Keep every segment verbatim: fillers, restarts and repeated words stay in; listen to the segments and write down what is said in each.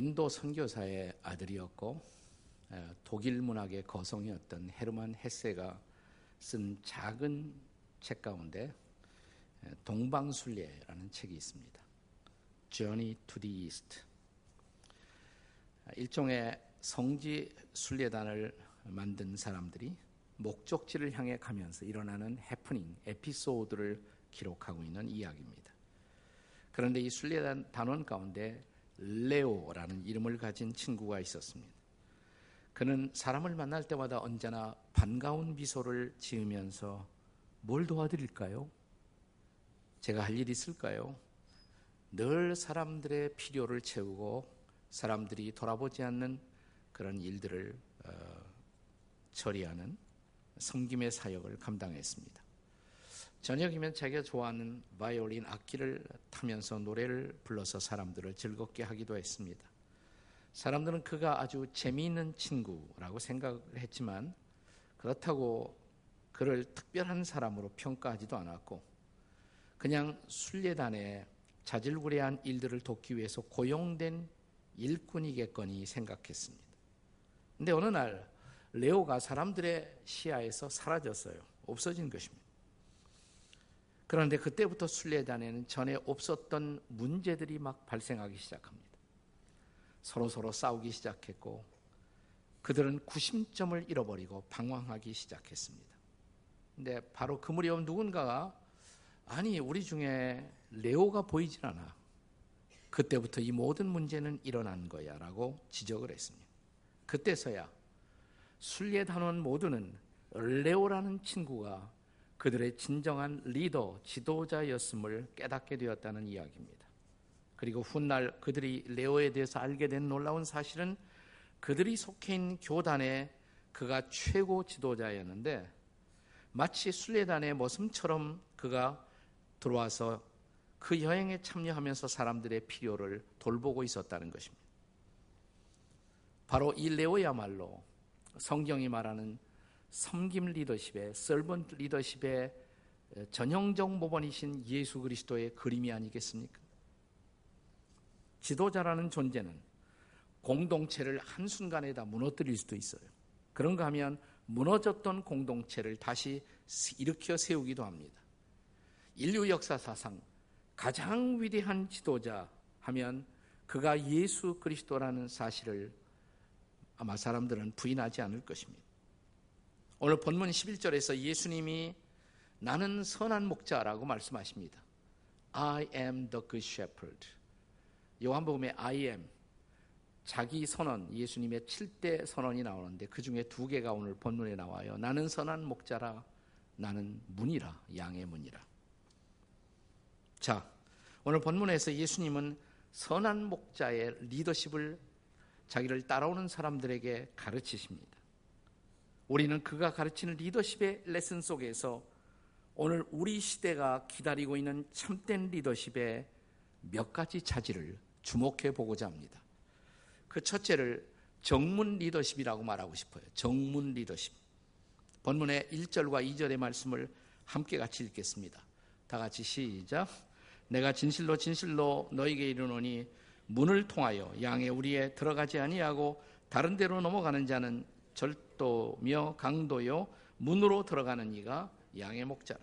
인도 선교사의 아들이었고 독일 문학의 거성이었던 헤르만 헤세가 쓴 작은 책 가운데 동방순례라는 책이 있습니다. Journey to the East. 일종의 성지 순례단을 만든 사람들이 목적지를 향해 가면서 일어나는 해프닝, 에피소드를 기록하고 있는 이야기입니다. 그런데 이 순례단 단원 가운데 레오라는 이름을 가진 친구가 있었습니다. 그는 사람을 만날 때마다 언제나 반가운 미소를 지으면서 뭘 도와드릴까요? 제가 할 일 있을까요? 늘 사람들의 필요를 채우고 사람들이 돌아보지 않는 그런 일들을 어, 처리하는 섬김의 사역을 감당했습니다. 저녁이면 자기가 좋아하는 바이올린 악기를 타면서 노래를 불러서 사람들을 즐겁게 하기도 했습니다. 사람들은 그가 아주 재미있는 친구라고 생각을 했지만 그렇다고 그를 특별한 사람으로 평가하지도 않았고 그냥 순례단에 자질구레한 일들을 돕기 위해서 고용된 일꾼이겠거니 생각했습니다. 그런데 어느 날 레오가 사람들의 시야에서 사라졌어요. 없어진 것입니다. 그런데 그때부터 순례단에는 전에 없었던 문제들이 막 발생하기 시작합니다. 서로서로 싸우기 시작했고 그들은 구심점을 잃어버리고 방황하기 시작했습니다. 그런데 바로 그 무렵 누군가가 아니 우리 중에 레오가 보이질 않아. 그때부터 이 모든 문제는 일어난 거야 라고 지적을 했습니다. 그때서야 순례단원 모두는 레오라는 친구가 그들의 진정한 리더, 지도자였음을 깨닫게 되었다는 이야기입니다. 그리고 훗날 그들이 레오에 대해서 알게 된 놀라운 사실은 그들이 속해 있는 교단의 그가 최고 지도자였는데 마치 순례단의 모습처럼 그가 들어와서 그 여행에 참여하면서 사람들의 필요를 돌보고 있었다는 것입니다. 바로 이 레오야말로 성경이 말하는 섬김 리더십의, 서번트 리더십의 전형적 모범이신 예수 그리스도의 그림이 아니겠습니까? 지도자라는 존재는 공동체를 한순간에 다 무너뜨릴 수도 있어요. 그런가 하면 무너졌던 공동체를 다시 일으켜 세우기도 합니다. 인류 역사 사상 가장 위대한 지도자 하면 그가 예수 그리스도라는 사실을 아마 사람들은 부인하지 않을 것입니다. 오늘 본문 십일 절에서 예수님이 나는 선한 목자라고 말씀하십니다. I am the good shepherd. 요한복음의 I am, 자기 선언, 예수님의 칠 대 선언이 나오는데 그 중에 두 개가 오늘 본문에 나와요. 나는 선한 목자라, 나는 문이라, 양의 문이라. 자, 오늘 본문에서 예수님은 선한 목자의 리더십을 자기를 따라오는 사람들에게 가르치십니다. 우리는 그가 가르치는 리더십의 레슨 속에서 오늘 우리 시대가 기다리고 있는 참된 리더십의 몇 가지 차질을 주목해 보고자 합니다. 그 첫째를 정문 리더십이라고 말하고 싶어요. 정문 리더십. 본문의 일 절과 이 절의 말씀을 함께 같이 읽겠습니다. 다 같이 시작. 내가 진실로 진실로 너에게 이르노니 문을 통하여 양의 우리에 들어가지 아니하고 다른 데로 넘어가는 자는 절도며 강도요 문으로 들어가는 이가 양의 목자라.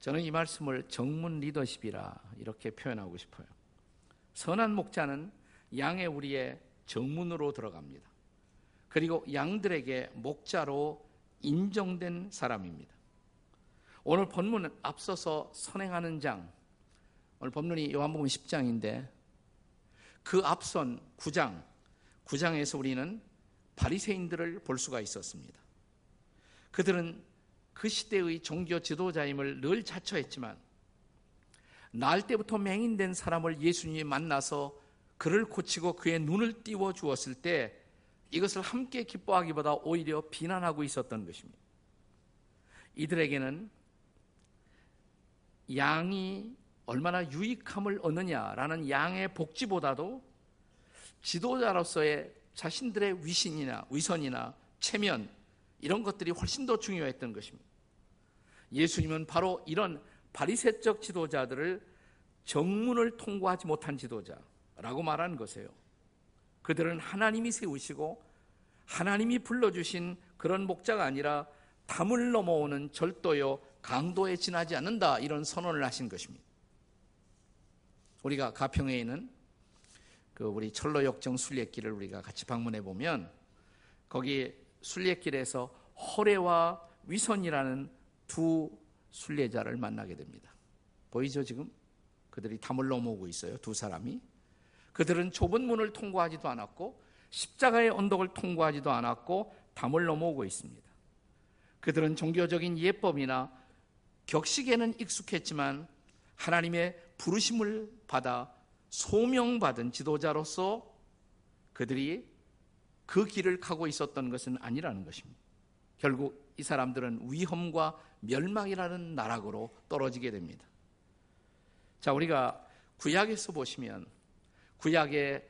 저는 이 말씀을 정문 리더십이라 이렇게 표현하고 싶어요. 선한 목자는 양의 우리의 정문으로 들어갑니다. 그리고 양들에게 목자로 인정된 사람입니다. 오늘 본문은 앞서서 선행하는 장, 오늘 본문이 요한복음 십 장인데 그 앞선 구 장, 구 장에서 우리는 바리새인들을 볼 수가 있었습니다. 그들은 그 시대의 종교 지도자임을 늘 자처했지만 날 때부터 맹인된 사람을 예수님이 만나서 그를 고치고 그의 눈을 띄워 주었을 때 이것을 함께 기뻐하기보다 오히려 비난하고 있었던 것입니다. 이들에게는 양이 얼마나 유익함을 얻느냐라는 양의 복지보다도 지도자로서의 자신들의 위신이나 위선이나 체면 이런 것들이 훨씬 더 중요했던 것입니다. 예수님은 바로 이런 바리새적 지도자들을 정문을 통과하지 못한 지도자, 라고 말하는 것이에요. 그들은 하나님이 세우시고 하나님이 불러주신 그런 목자가 아니라 담을 넘어오는 절도요 강도에 지나지 않는다, 이런 선언을 하신 것입니다. 우리가 가평에 있는 그 우리 철로역정 순례길을 우리가 같이 방문해 보면 거기 순례길에서 허례와 위선이라는 두 순례자를 만나게 됩니다. 보이죠 지금? 그들이 담을 넘어오고 있어요, 두 사람이. 그들은 좁은 문을 통과하지도 않았고 십자가의 언덕을 통과하지도 않았고 담을 넘어오고 있습니다. 그들은 종교적인 예법이나 격식에는 익숙했지만 하나님의 부르심을 받아 소명받은 지도자로서 그들이 그 길을 가고 있었던 것은 아니라는 것입니다. 결국 이 사람들은 위험과 멸망이라는 나락으로 떨어지게 됩니다. 자, 우리가 구약에서 보시면 구약의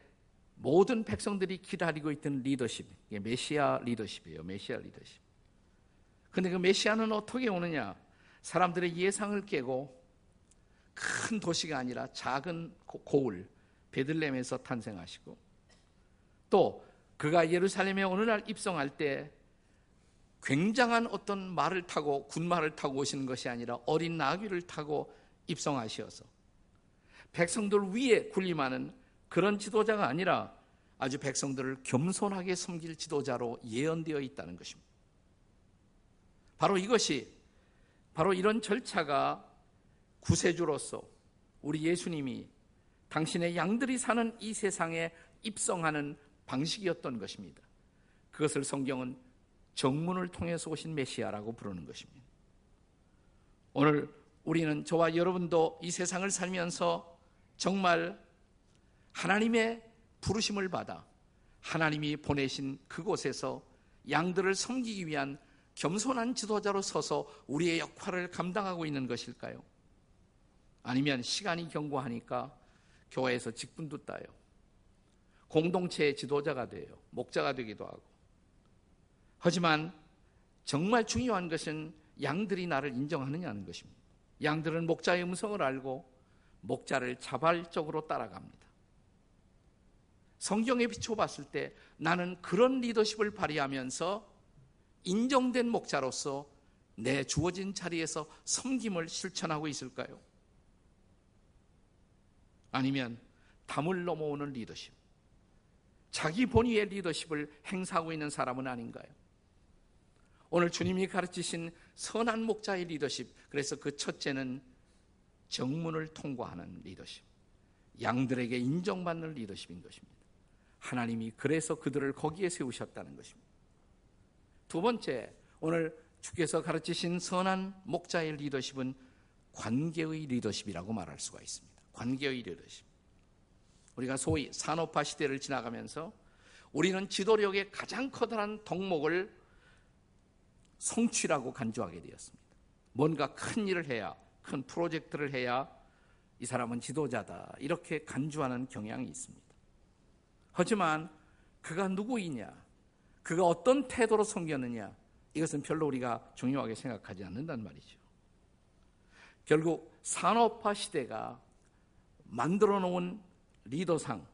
모든 백성들이 기다리고 있던 리더십, 이게 메시아 리더십이에요. 메시아 리더십. 근데 그 메시아는 어떻게 오느냐? 사람들의 예상을 깨고 큰 도시가 아니라 작은 고을 베들레헴에서 탄생하시고, 또 그가 예루살렘에 어느 날 입성할 때 굉장한 어떤 말을 타고 군마를 타고 오시는 것이 아니라 어린 나귀를 타고 입성하시어서 백성들 위에 군림하는 그런 지도자가 아니라 아주 백성들을 겸손하게 섬길 지도자로 예언되어 있다는 것입니다. 바로 이것이, 바로 이런 절차가 구세주로서 우리 예수님이 당신의 양들이 사는 이 세상에 입성하는 방식이었던 것입니다. 그것을 성경은 정문을 통해서 오신 메시아라고 부르는 것입니다. 오늘 우리는, 저와 여러분도 이 세상을 살면서 정말 하나님의 부르심을 받아 하나님이 보내신 그곳에서 양들을 섬기기 위한 겸손한 지도자로 서서 우리의 역할을 감당하고 있는 것일까요? 아니면 시간이 경고하니까 교회에서 직분도 따요. 공동체의 지도자가 돼요. 목자가 되기도 하고. 하지만 정말 중요한 것은 양들이 나를 인정하느냐는 것입니다. 양들은 목자의 음성을 알고 목자를 자발적으로 따라갑니다. 성경에 비춰봤을 때 나는 그런 리더십을 발휘하면서 인정된 목자로서 내 주어진 자리에서 섬김을 실천하고 있을까요? 아니면 담을 넘어오는 리더십, 자기 본위의 리더십을 행사하고 있는 사람은 아닌가요? 오늘 주님이 가르치신 선한 목자의 리더십, 그래서 그 첫째는 정문을 통과하는 리더십, 양들에게 인정받는 리더십인 것입니다. 하나님이 그래서 그들을 거기에 세우셨다는 것입니다. 두 번째, 오늘 주께서 가르치신 선한 목자의 리더십은 관계의 리더십이라고 말할 수가 있습니다. 관계의 리더십. 우리가 소위 산업화 시대를 지나가면서 우리는 지도력의 가장 커다란 덕목을 성취라고 간주하게 되었습니다. 뭔가 큰 일을 해야, 큰 프로젝트를 해야 이 사람은 지도자다, 이렇게 간주하는 경향이 있습니다. 하지만 그가 누구이냐, 그가 어떤 태도로 섬겼느냐, 이것은 별로 우리가 중요하게 생각하지 않는단 말이죠. 결국 산업화 시대가 만들어 놓은 리더상,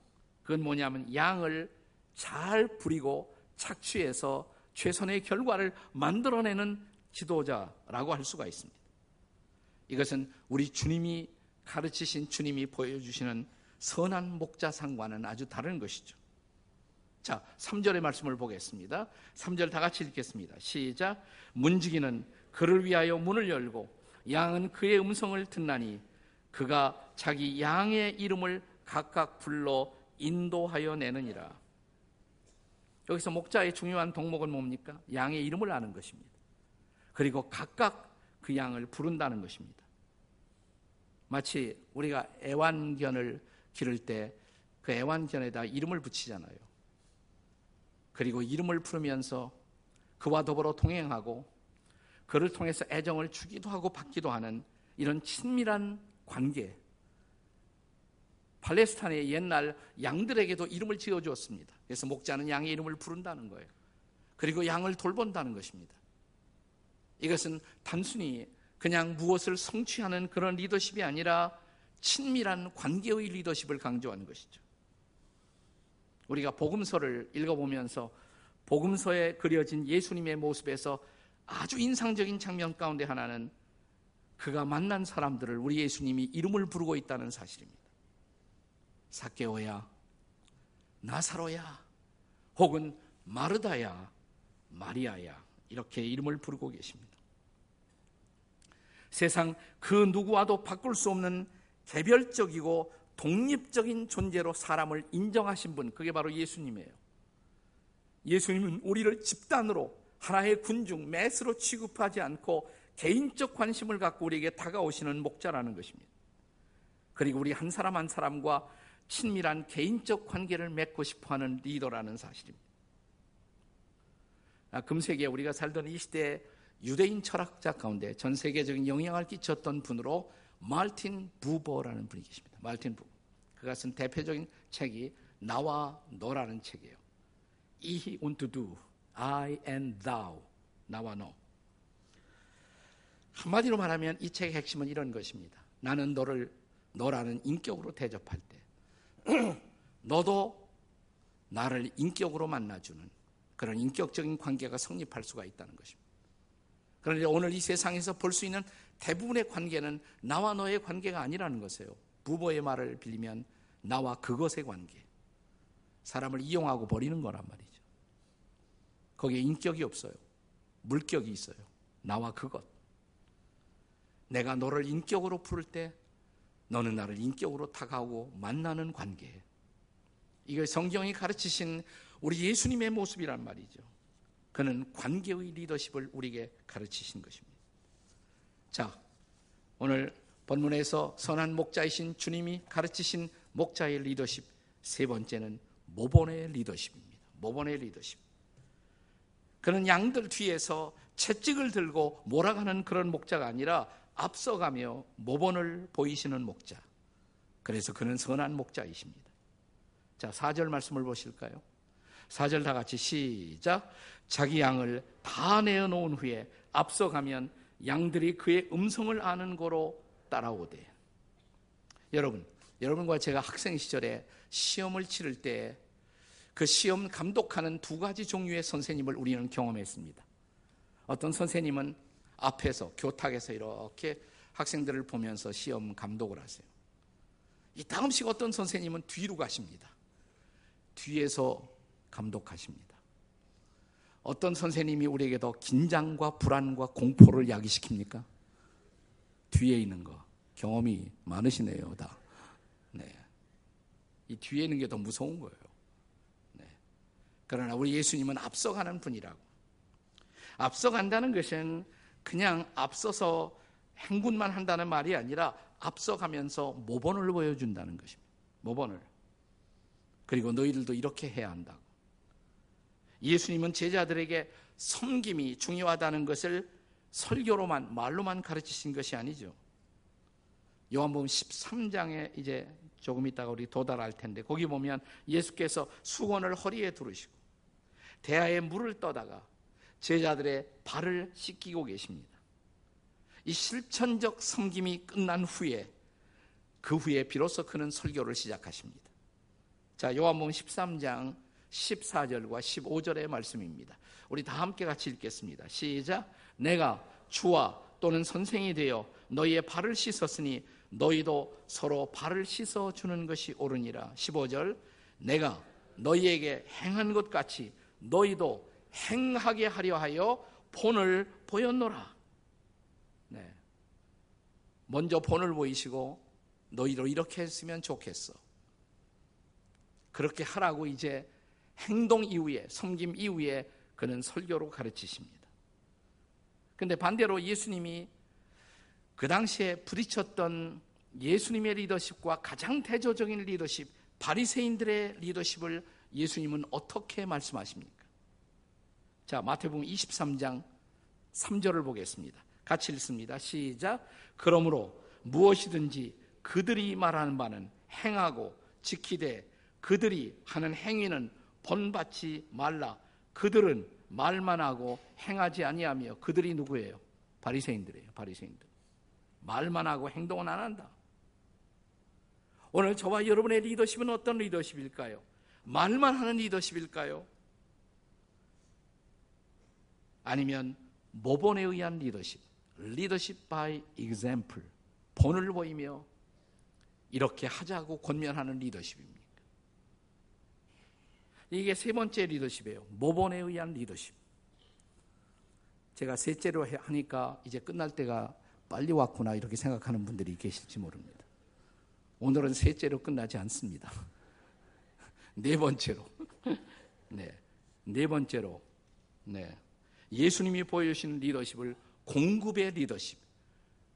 그건 뭐냐면 양을 잘 부리고 착취해서 최선의 결과를 만들어내는 지도자라고 할 수가 있습니다. 이것은 우리 주님이 가르치신, 주님이 보여주시는 선한 목자상과는 아주 다른 것이죠. 자, 삼 절의 말씀을 보겠습니다. 삼 절 다 같이 읽겠습니다. 시작. 문지기는 그를 위하여 문을 열고 양은 그의 음성을 듣나니 그가 자기 양의 이름을 각각 불러 인도하여 내느니라. 여기서 목자의 중요한 덕목은 뭡니까? 양의 이름을 아는 것입니다. 그리고 각각 그 양을 부른다는 것입니다. 마치 우리가 애완견을 기를 때 그 애완견에다 이름을 붙이잖아요. 그리고 이름을 부르면서 그와 더불어 동행하고 그를 통해서 애정을 주기도 하고 받기도 하는 이런 친밀한 관계. 팔레스타인의 옛날 양들에게도 이름을 지어주었습니다. 그래서 목자는 양의 이름을 부른다는 거예요. 그리고 양을 돌본다는 것입니다. 이것은 단순히 그냥 무엇을 성취하는 그런 리더십이 아니라 친밀한 관계의 리더십을 강조하는 것이죠. 우리가 복음서를 읽어보면서 복음서에 그려진 예수님의 모습에서 아주 인상적인 장면 가운데 하나는 그가 만난 사람들을 우리 예수님이 이름을 부르고 있다는 사실입니다. 삭개오야, 나사로야, 혹은 마르다야, 마리아야, 이렇게 이름을 부르고 계십니다. 세상 그 누구와도 바꿀 수 없는 개별적이고 독립적인 존재로 사람을 인정하신 분, 그게 바로 예수님이에요. 예수님은 우리를 집단으로, 하나의 군중, 매스로 취급하지 않고 개인적 관심을 갖고 우리에게 다가오시는 목자라는 것입니다. 그리고 우리 한 사람 한 사람과 친밀한 개인적 관계를 맺고 싶어하는 리더라는 사실입니다. 아, 금세기에 우리가 살던 이 시대의 유대인 철학자 가운데 전 세계적인 영향을 끼쳤던 분으로 마틴 부버라는 분이 계십니다. 마틴 부버. 그가 쓴 대표적인 책이 나와 너라는 책이에요. I want to do, I and thou, 나와 너. 한마디로 말하면 이 책의 핵심은 이런 것입니다. 나는 너를 너라는 인격으로 대접할 때 너도 나를 인격으로 만나주는 그런 인격적인 관계가 성립할 수가 있다는 것입니다. 그런데 오늘 이 세상에서 볼 수 있는 대부분의 관계는 나와 너의 관계가 아니라는 것이에요. 부버의 말을 빌리면 나와 그것의 관계. 사람을 이용하고 버리는 거란 말이죠. 거기에 인격이 없어요. 물격이 있어요. 나와 그것. 내가 너를 인격으로 부를 때 너는 나를 인격으로 다가오고 만나는 관계. 이게 성경이 가르치신 우리 예수님의 모습이란 말이죠. 그는 관계의 리더십을 우리에게 가르치신 것입니다. 자, 오늘 본문에서 선한 목자이신 주님이 가르치신 목자의 리더십, 세 번째는 모범의 리더십입니다. 모범의 리더십. 그는 양들 뒤에서 채찍을 들고 몰아가는 그런 목자가 아니라 앞서가며 모범을 보이시는 목자. 그래서 그는 선한 목자이십니다. 자, 사 절 말씀을 보실까요? 사 절 다 같이 시작. 자기 양을 다 내어놓은 후에 앞서가면 양들이 그의 음성을 아는 고로 따라오되. 여러분, 여러분과 제가 학생 시절에 시험을 치를 때 그 시험 감독하는 두 가지 종류의 선생님을 우리는 경험했습니다. 어떤 선생님은 앞에서 교탁에서 이렇게 학생들을 보면서 시험 감독을 하세요. 이 다음씩 어떤 선생님은 뒤로 가십니다. 뒤에서 감독하십니다. 어떤 선생님이 우리에게 더 긴장과 불안과 공포를 야기시킵니까? 뒤에 있는 거. 경험이 많으시네요, 다. 네. 이 뒤에 있는 게 더 무서운 거예요. 네. 그러나 우리 예수님은 앞서가는 분이라고. 앞서간다는 것은 그냥 앞서서 행군만 한다는 말이 아니라 앞서가면서 모범을 보여준다는 것입니다. 모범을. 그리고 너희들도 이렇게 해야 한다고. 예수님은 제자들에게 섬김이 중요하다는 것을 설교로만, 말로만 가르치신 것이 아니죠. 요한복음 십삼 장에 이제 조금 있다가 우리 도달할 텐데 거기 보면 예수께서 수건을 허리에 두르시고 대야에 물을 떠다가 제자들의 발을 씻기고 계십니다. 이 실천적 섬김이 끝난 후에 그 후에 비로소 그는 설교를 시작하십니다. 자, 요한복음 십삼 장 십사 절과 십오 절의 말씀입니다. 우리 다 함께 같이 읽겠습니다. 시작. 내가 주와 또는 선생이 되어 너희의 발을 씻었으니 너희도 서로 발을 씻어주는 것이 옳으니라. 십오 절. 내가 너희에게 행한 것 같이 너희도 행하게 하려 하여 본을 보였노라. 네. 먼저 본을 보이시고 너희도 이렇게 했으면 좋겠어. 그렇게 하라고 이제 행동 이후에, 섬김 이후에 그는 설교로 가르치십니다. 그런데 반대로 예수님이 그 당시에 부딪혔던 예수님의 리더십과 가장 대조적인 리더십, 바리새인들의 리더십을 예수님은 어떻게 말씀하십니까? 자, 마태복음 이십삼 장 삼 절을 보겠습니다. 같이 읽습니다. 시작. 그러므로 무엇이든지 그들이 말하는 바는 행하고 지키되 그들이 하는 행위는 본받지 말라. 그들은 말만 하고 행하지 아니하며. 그들이 누구예요? 바리새인들이에요. 바리새인들. 말만 하고 행동은 안 한다. 오늘 저와 여러분의 리더십은 어떤 리더십일까요? 말만 하는 리더십일까요? 아니면 모본에 의한 리더십, 리더십 by example, 본을 보이며 이렇게 하자고 권면하는 리더십입니까? 이게 세 번째 리더십이에요. 모본에 의한 리더십. 제가 셋째로 하니까 이제 끝날 때가 빨리 왔구나 이렇게 생각하는 분들이 계실지 모릅니다. 오늘은 셋째로 끝나지 않습니다. 네 번째로, 네, 네 번째로, 네, 예수님이 보여주신 리더십을 공급의 리더십,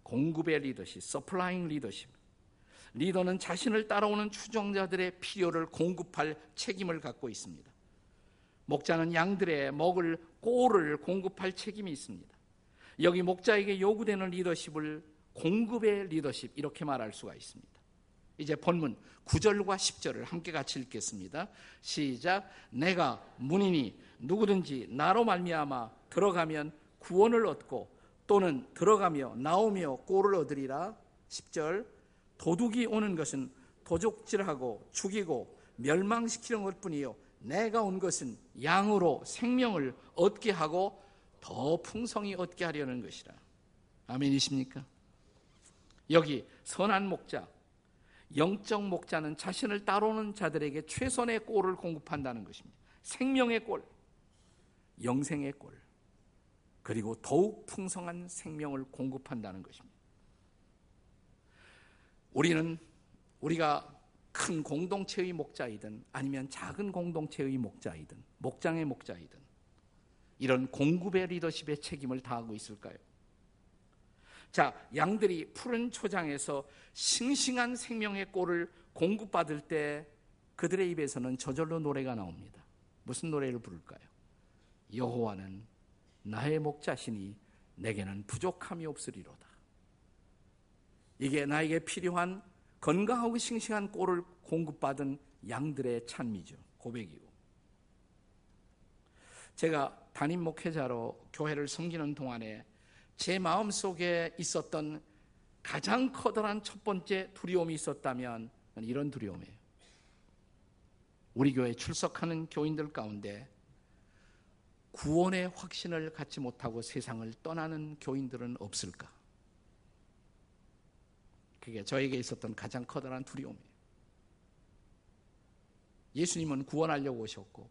공급의 리더십, 서플라잉 리더십. 리더는 자신을 따라오는 추종자들의 필요를 공급할 책임을 갖고 있습니다. 목자는 양들의 먹을 꼴을 공급할 책임이 있습니다. 여기 목자에게 요구되는 리더십을 공급의 리더십 이렇게 말할 수가 있습니다. 이제 본문 구 절과 십 절을 함께 같이 읽겠습니다. 시작. 내가 문이니 누구든지 나로 말미암아 들어가면 구원을 얻고 또는 들어가며 나오며 꼴을 얻으리라. 십 절. 도둑이 오는 것은 도둑질하고 죽이고 멸망시키는 것뿐이요 내가 온 것은 양으로 생명을 얻게 하고 더 풍성히 얻게 하려는 것이라. 아멘이십니까? 여기 선한 목자, 영적 목자는 자신을 따르는 자들에게 최선의 꼴을 공급한다는 것입니다. 생명의 꼴, 영생의 꼴, 그리고 더욱 풍성한 생명을 공급한다는 것입니다. 우리는 우리가 큰 공동체의 목자이든 아니면 작은 공동체의 목자이든 목장의 목자이든 이런 공급의 리더십의 책임을 다하고 있을까요? 자, 양들이 푸른 초장에서 싱싱한 생명의 꼴을 공급받을 때 그들의 입에서는 저절로 노래가 나옵니다. 무슨 노래를 부를까요? 여호와는 나의 목자시니 내게는 부족함이 없으리로다. 이게 나에게 필요한 건강하고 싱싱한 꼴을 공급받은 양들의 찬미죠. 고백이고. 제가 담임 목회자로 교회를 섬기는 동안에 제 마음속에 있었던 가장 커다란 첫 번째 두려움이 있었다면 이런 두려움이에요. 우리 교회에 출석하는 교인들 가운데 구원의 확신을 갖지 못하고 세상을 떠나는 교인들은 없을까? 그게 저에게 있었던 가장 커다란 두려움이에요. 예수님은 구원하려고 오셨고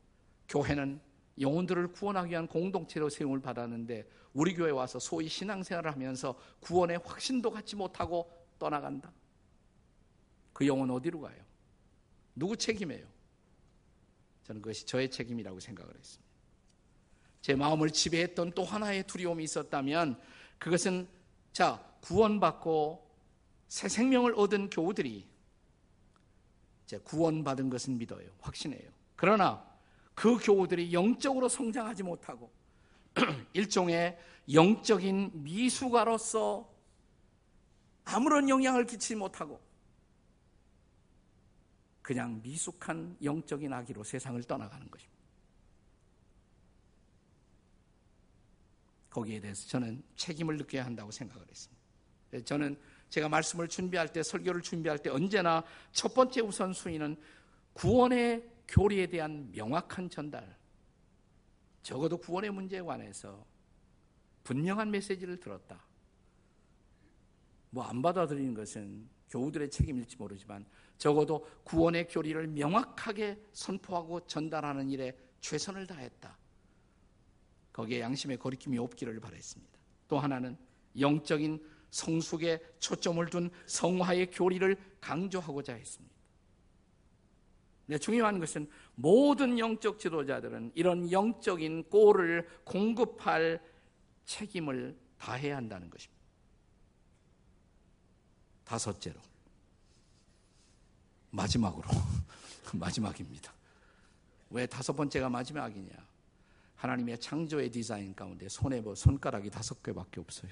교회는 영혼들을 구원하기 위한 공동체로 세움을 받았는데 우리 교회에 와서 소위 신앙생활을 하면서 구원의 확신도 갖지 못하고 떠나간다. 그 영혼 어디로 가요? 누구 책임이에요? 저는 그것이 저의 책임이라고 생각을 했습니다. 제 마음을 지배했던 또 하나의 두려움이 있었다면 그것은 자, 구원받고 새 생명을 얻은 교우들이 이제 구원받은 것은 믿어요. 확신해요. 그러나 그 교우들이 영적으로 성장하지 못하고 일종의 영적인 미숙아로서 아무런 영향을 끼치지 못하고 그냥 미숙한 영적인 아기로 세상을 떠나가는 것입니다. 거기에 대해서 저는 책임을 느껴야 한다고 생각을 했습니다. 저는 제가 말씀을 준비할 때, 설교를 준비할 때 언제나 첫 번째 우선순위는 구원의 교리에 대한 명확한 전달, 적어도 구원의 문제에 관해서 분명한 메시지를 들었다. 뭐 안 받아들이는 것은 교우들의 책임일지 모르지만 적어도 구원의 교리를 명확하게 선포하고 전달하는 일에 최선을 다했다. 거기에 양심의 거리낌이 없기를 바랬습니다. 또 하나는 영적인 성숙에 초점을 둔 성화의 교리를 강조하고자 했습니다. 네, 중요한 것은 모든 영적 지도자들은 이런 영적인 꼴을 공급할 책임을 다해야 한다는 것입니다. 다섯째로, 마지막으로, 마지막입니다. 왜 다섯 번째가 마지막이냐? 하나님의 창조의 디자인 가운데 손에 뭐 손가락이 다섯 개밖에 없어요.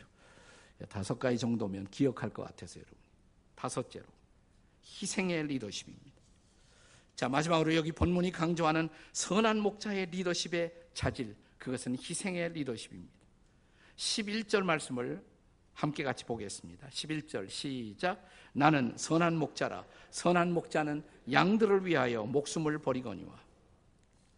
다섯 가지 정도면 기억할 것 같아서 여러분. 다섯째로, 희생의 리더십입니다. 자, 마지막으로 여기 본문이 강조하는 선한 목자의 리더십의 자질, 그것은 희생의 리더십입니다. 십일 절 말씀을 함께 같이 보겠습니다. 십일 절 시작. 나는 선한 목자라. 선한 목자는 양들을 위하여 목숨을 버리거니와.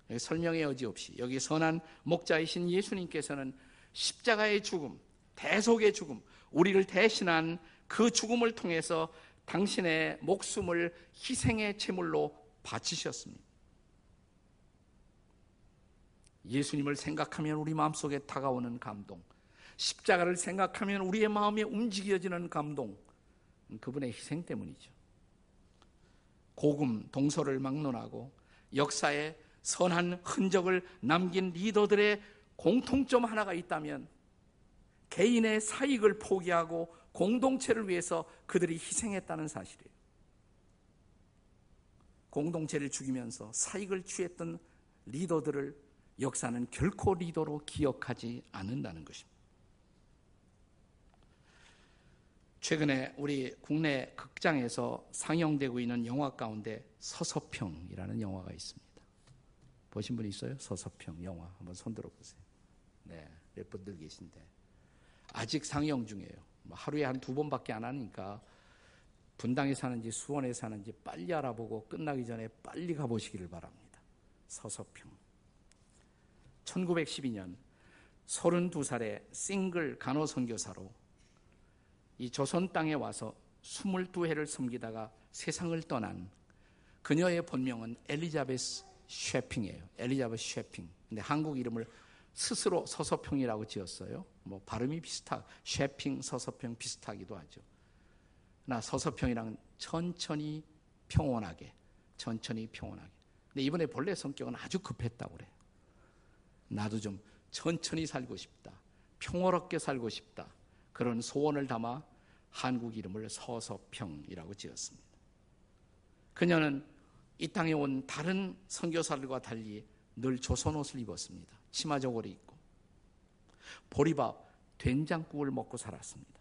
여기 설명의 여지 없이 여기 선한 목자이신 예수님께서는 십자가의 죽음, 대속의 죽음, 우리를 대신한 그 죽음을 통해서 당신의 목숨을 희생의 제물로 바치셨습니다. 예수님을 생각하면 우리 마음속에 다가오는 감동, 십자가를 생각하면 우리의 마음에 움직여지는 감동, 그분의 희생 때문이죠. 고금 동서를 막론하고 역사에 선한 흔적을 남긴 리더들의 공통점 하나가 있다면 개인의 사익을 포기하고 공동체를 위해서 그들이 희생했다는 사실이에요. 공동체를 죽이면서 사익을 취했던 리더들을 역사는 결코 리더로 기억하지 않는다는 것입니다. 최근에 우리 국내 극장에서 상영되고 있는 영화 가운데 서서평이라는 영화가 있습니다. 보신 분 있어요? 서서평 영화 한번 손 들어보세요. 네, 몇 분들 계신데 아직 상영 중이에요. 하루에 한두 번밖에 안 하니까 분당에 사는지 수원에 사는지 빨리 알아보고 끝나기 전에 빨리 가보시기를 바랍니다. 서서평. 천구백십이 년 서른두 살의 싱글 간호선교사로 이 조선 땅에 와서 스물두 해를 섬기다가 세상을 떠난 그녀의 본명은 엘리자베스 셰핑이에요. 엘리자베스 셰핑. 근데 한국 이름을 스스로 서서평이라고 지었어요. 뭐 발음이 비슷하, 셰핑, 서서평 비슷하기도 하죠. 나 서서평이랑 천천히 평온하게, 천천히 평온하게. 근데 이번에 본래 성격은 아주 급했다고 그래요. 나도 좀 천천히 살고 싶다, 평화롭게 살고 싶다, 그런 소원을 담아 한국 이름을 서서평이라고 지었습니다. 그녀는 이 땅에 온 다른 선교사들과 달리 늘 조선 옷을 입었습니다. 치마 저고리 입고 보리밥, 된장국을 먹고 살았습니다.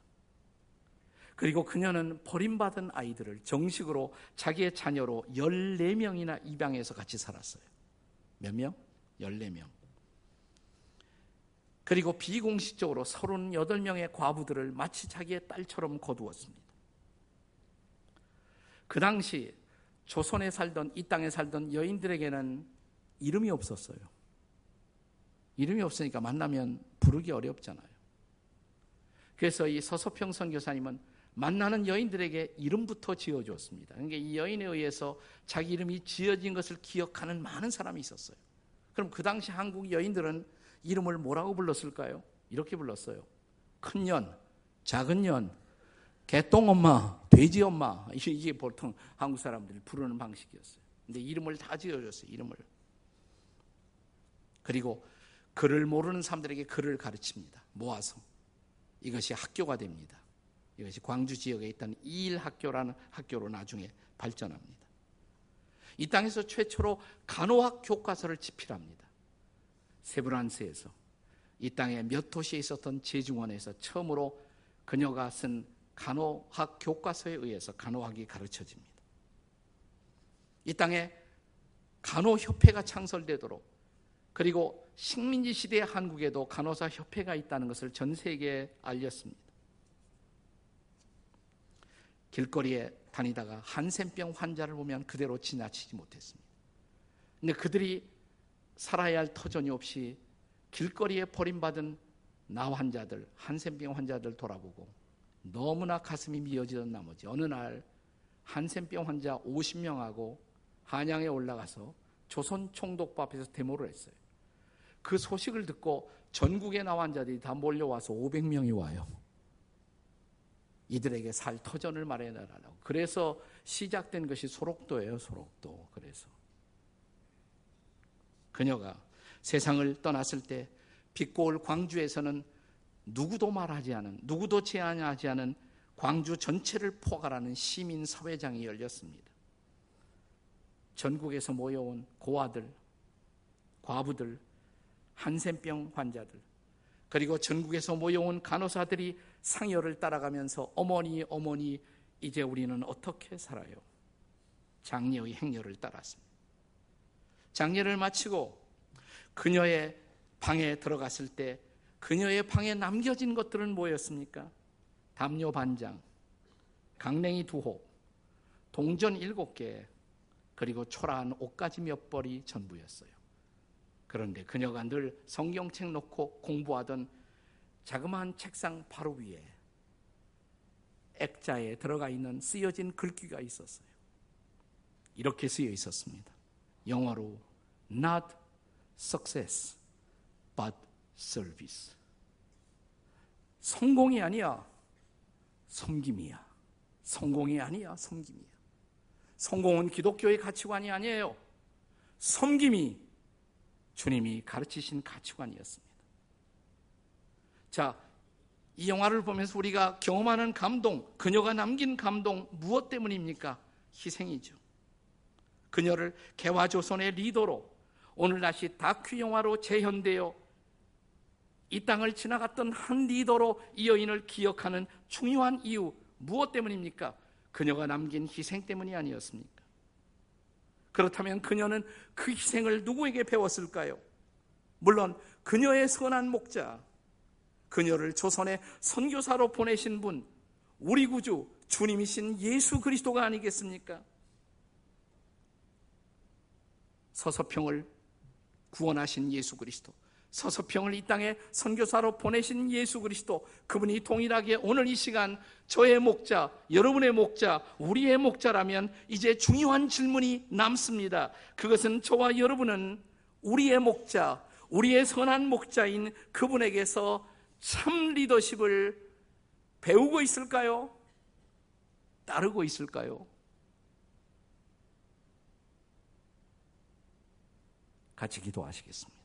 그리고 그녀는 버림받은 아이들을 정식으로 자기의 자녀로 열네 명이나 입양해서 같이 살았어요. 몇 명? 열네 명. 그리고 비공식적으로 서른여덟 명의 과부들을 마치 자기의 딸처럼 거두었습니다. 그 당시 조선에 살던, 이 땅에 살던 여인들에게는 이름이 없었어요. 이름이 없으니까 만나면 부르기 어렵잖아요. 그래서 이 서서평 선교사님은 만나는 여인들에게 이름부터 지어주었습니다. 그러니까 이 여인에 의해서 자기 이름이 지어진 것을 기억하는 많은 사람이 있었어요. 그럼 그 당시 한국 여인들은 이름을 뭐라고 불렀을까요? 이렇게 불렀어요. 큰 년, 작은 년, 개똥 엄마, 돼지 엄마. 이게 보통 한국 사람들이 부르는 방식이었어요. 근데 이름을 다 지어줬어요. 이름을. 그리고 글을 모르는 사람들에게 글을 가르칩니다. 모아서. 이것이 학교가 됩니다. 이것이 광주 지역에 있던 이일학교라는 학교로 나중에 발전합니다. 이 땅에서 최초로 간호학 교과서를 집필합니다. 세브란스에서, 이 땅의 몇 도시에 있었던 제중원에서 처음으로 그녀가 쓴 간호학 교과서에 의해서 간호학이 가르쳐집니다. 이 땅에 간호협회가 창설되도록, 그리고 식민지 시대의 한국에도 간호사 협회가 있다는 것을 전 세계에 알렸습니다. 길거리에 다니다가 한센병 환자를 보면 그대로 지나치지 못했습니다. 근데 그들이 살아야 할 터전이 없이 길거리에 버림받은 나 환자들, 한센병 환자들 돌아보고 너무나 가슴이 미어지던 나머지 어느 날 한센병 환자 오십 명하고 한양에 올라가서 조선총독부 앞에서 데모를 했어요. 그 소식을 듣고 전국의 나 환자들이 다 몰려와서 오백 명이 와요. 이들에게 살 터전을 마련하라고. 그래서 시작된 것이 소록도예요. 소록도. 그래서 그녀가 세상을 떠났을 때 빛고울 광주에서는 누구도 말하지 않은, 누구도 제안하지 않은 광주 전체를 포괄하는 시민사회장이 열렸습니다. 전국에서 모여온 고아들, 과부들, 한센병 환자들, 그리고 전국에서 모여온 간호사들이 상여를 따라가면서 어머니, 어머니, 이제 우리는 어떻게 살아요? 장례의 행렬을 따랐습니다. 장례를 마치고 그녀의 방에 들어갔을 때 그녀의 방에 남겨진 것들은 뭐였습니까? 담요 반장, 강냉이 두 호, 동전 일곱 개, 그리고 초라한 옷까지 몇 벌이 전부였어요. 그런데 그녀가 늘 성경책 놓고 공부하던 자그마한 책상 바로 위에 액자에 들어가 있는 쓰여진 글귀가 있었어요. 이렇게 쓰여 있었습니다. 영어로 Not success, but service. 성공이 아니야, 섬김이야. 성공이 아니야, 섬김이야. 성공은 기독교의 가치관이 아니에요. 섬김이 주님이 가르치신 가치관이었습니다. 자, 이 영화를 보면서 우리가 경험하는 감동, 그녀가 남긴 감동, 무엇 때문입니까? 희생이죠. 그녀를 개화조선의 리더로, 오늘 다시 다큐 영화로 재현되어 이 땅을 지나갔던 한 리더로 이 여인을 기억하는 중요한 이유, 무엇 때문입니까? 그녀가 남긴 희생 때문이 아니었습니까? 그렇다면 그녀는 그 희생을 누구에게 배웠을까요? 물론 그녀의 선한 목자, 그녀를 조선의 선교사로 보내신 분, 우리 구주 주님이신 예수 그리스도가 아니겠습니까? 서서평을 구원하신 예수 그리스도, 서서평을 이 땅에 선교사로 보내신 예수 그리스도, 그분이 동일하게 오늘 이 시간 저의 목자, 여러분의 목자, 우리의 목자라면 이제 중요한 질문이 남습니다. 그것은 저와 여러분은 우리의 목자, 우리의 선한 목자인 그분에게서 참 리더십을 배우고 있을까요? 따르고 있을까요? 같이 기도하시겠습니다.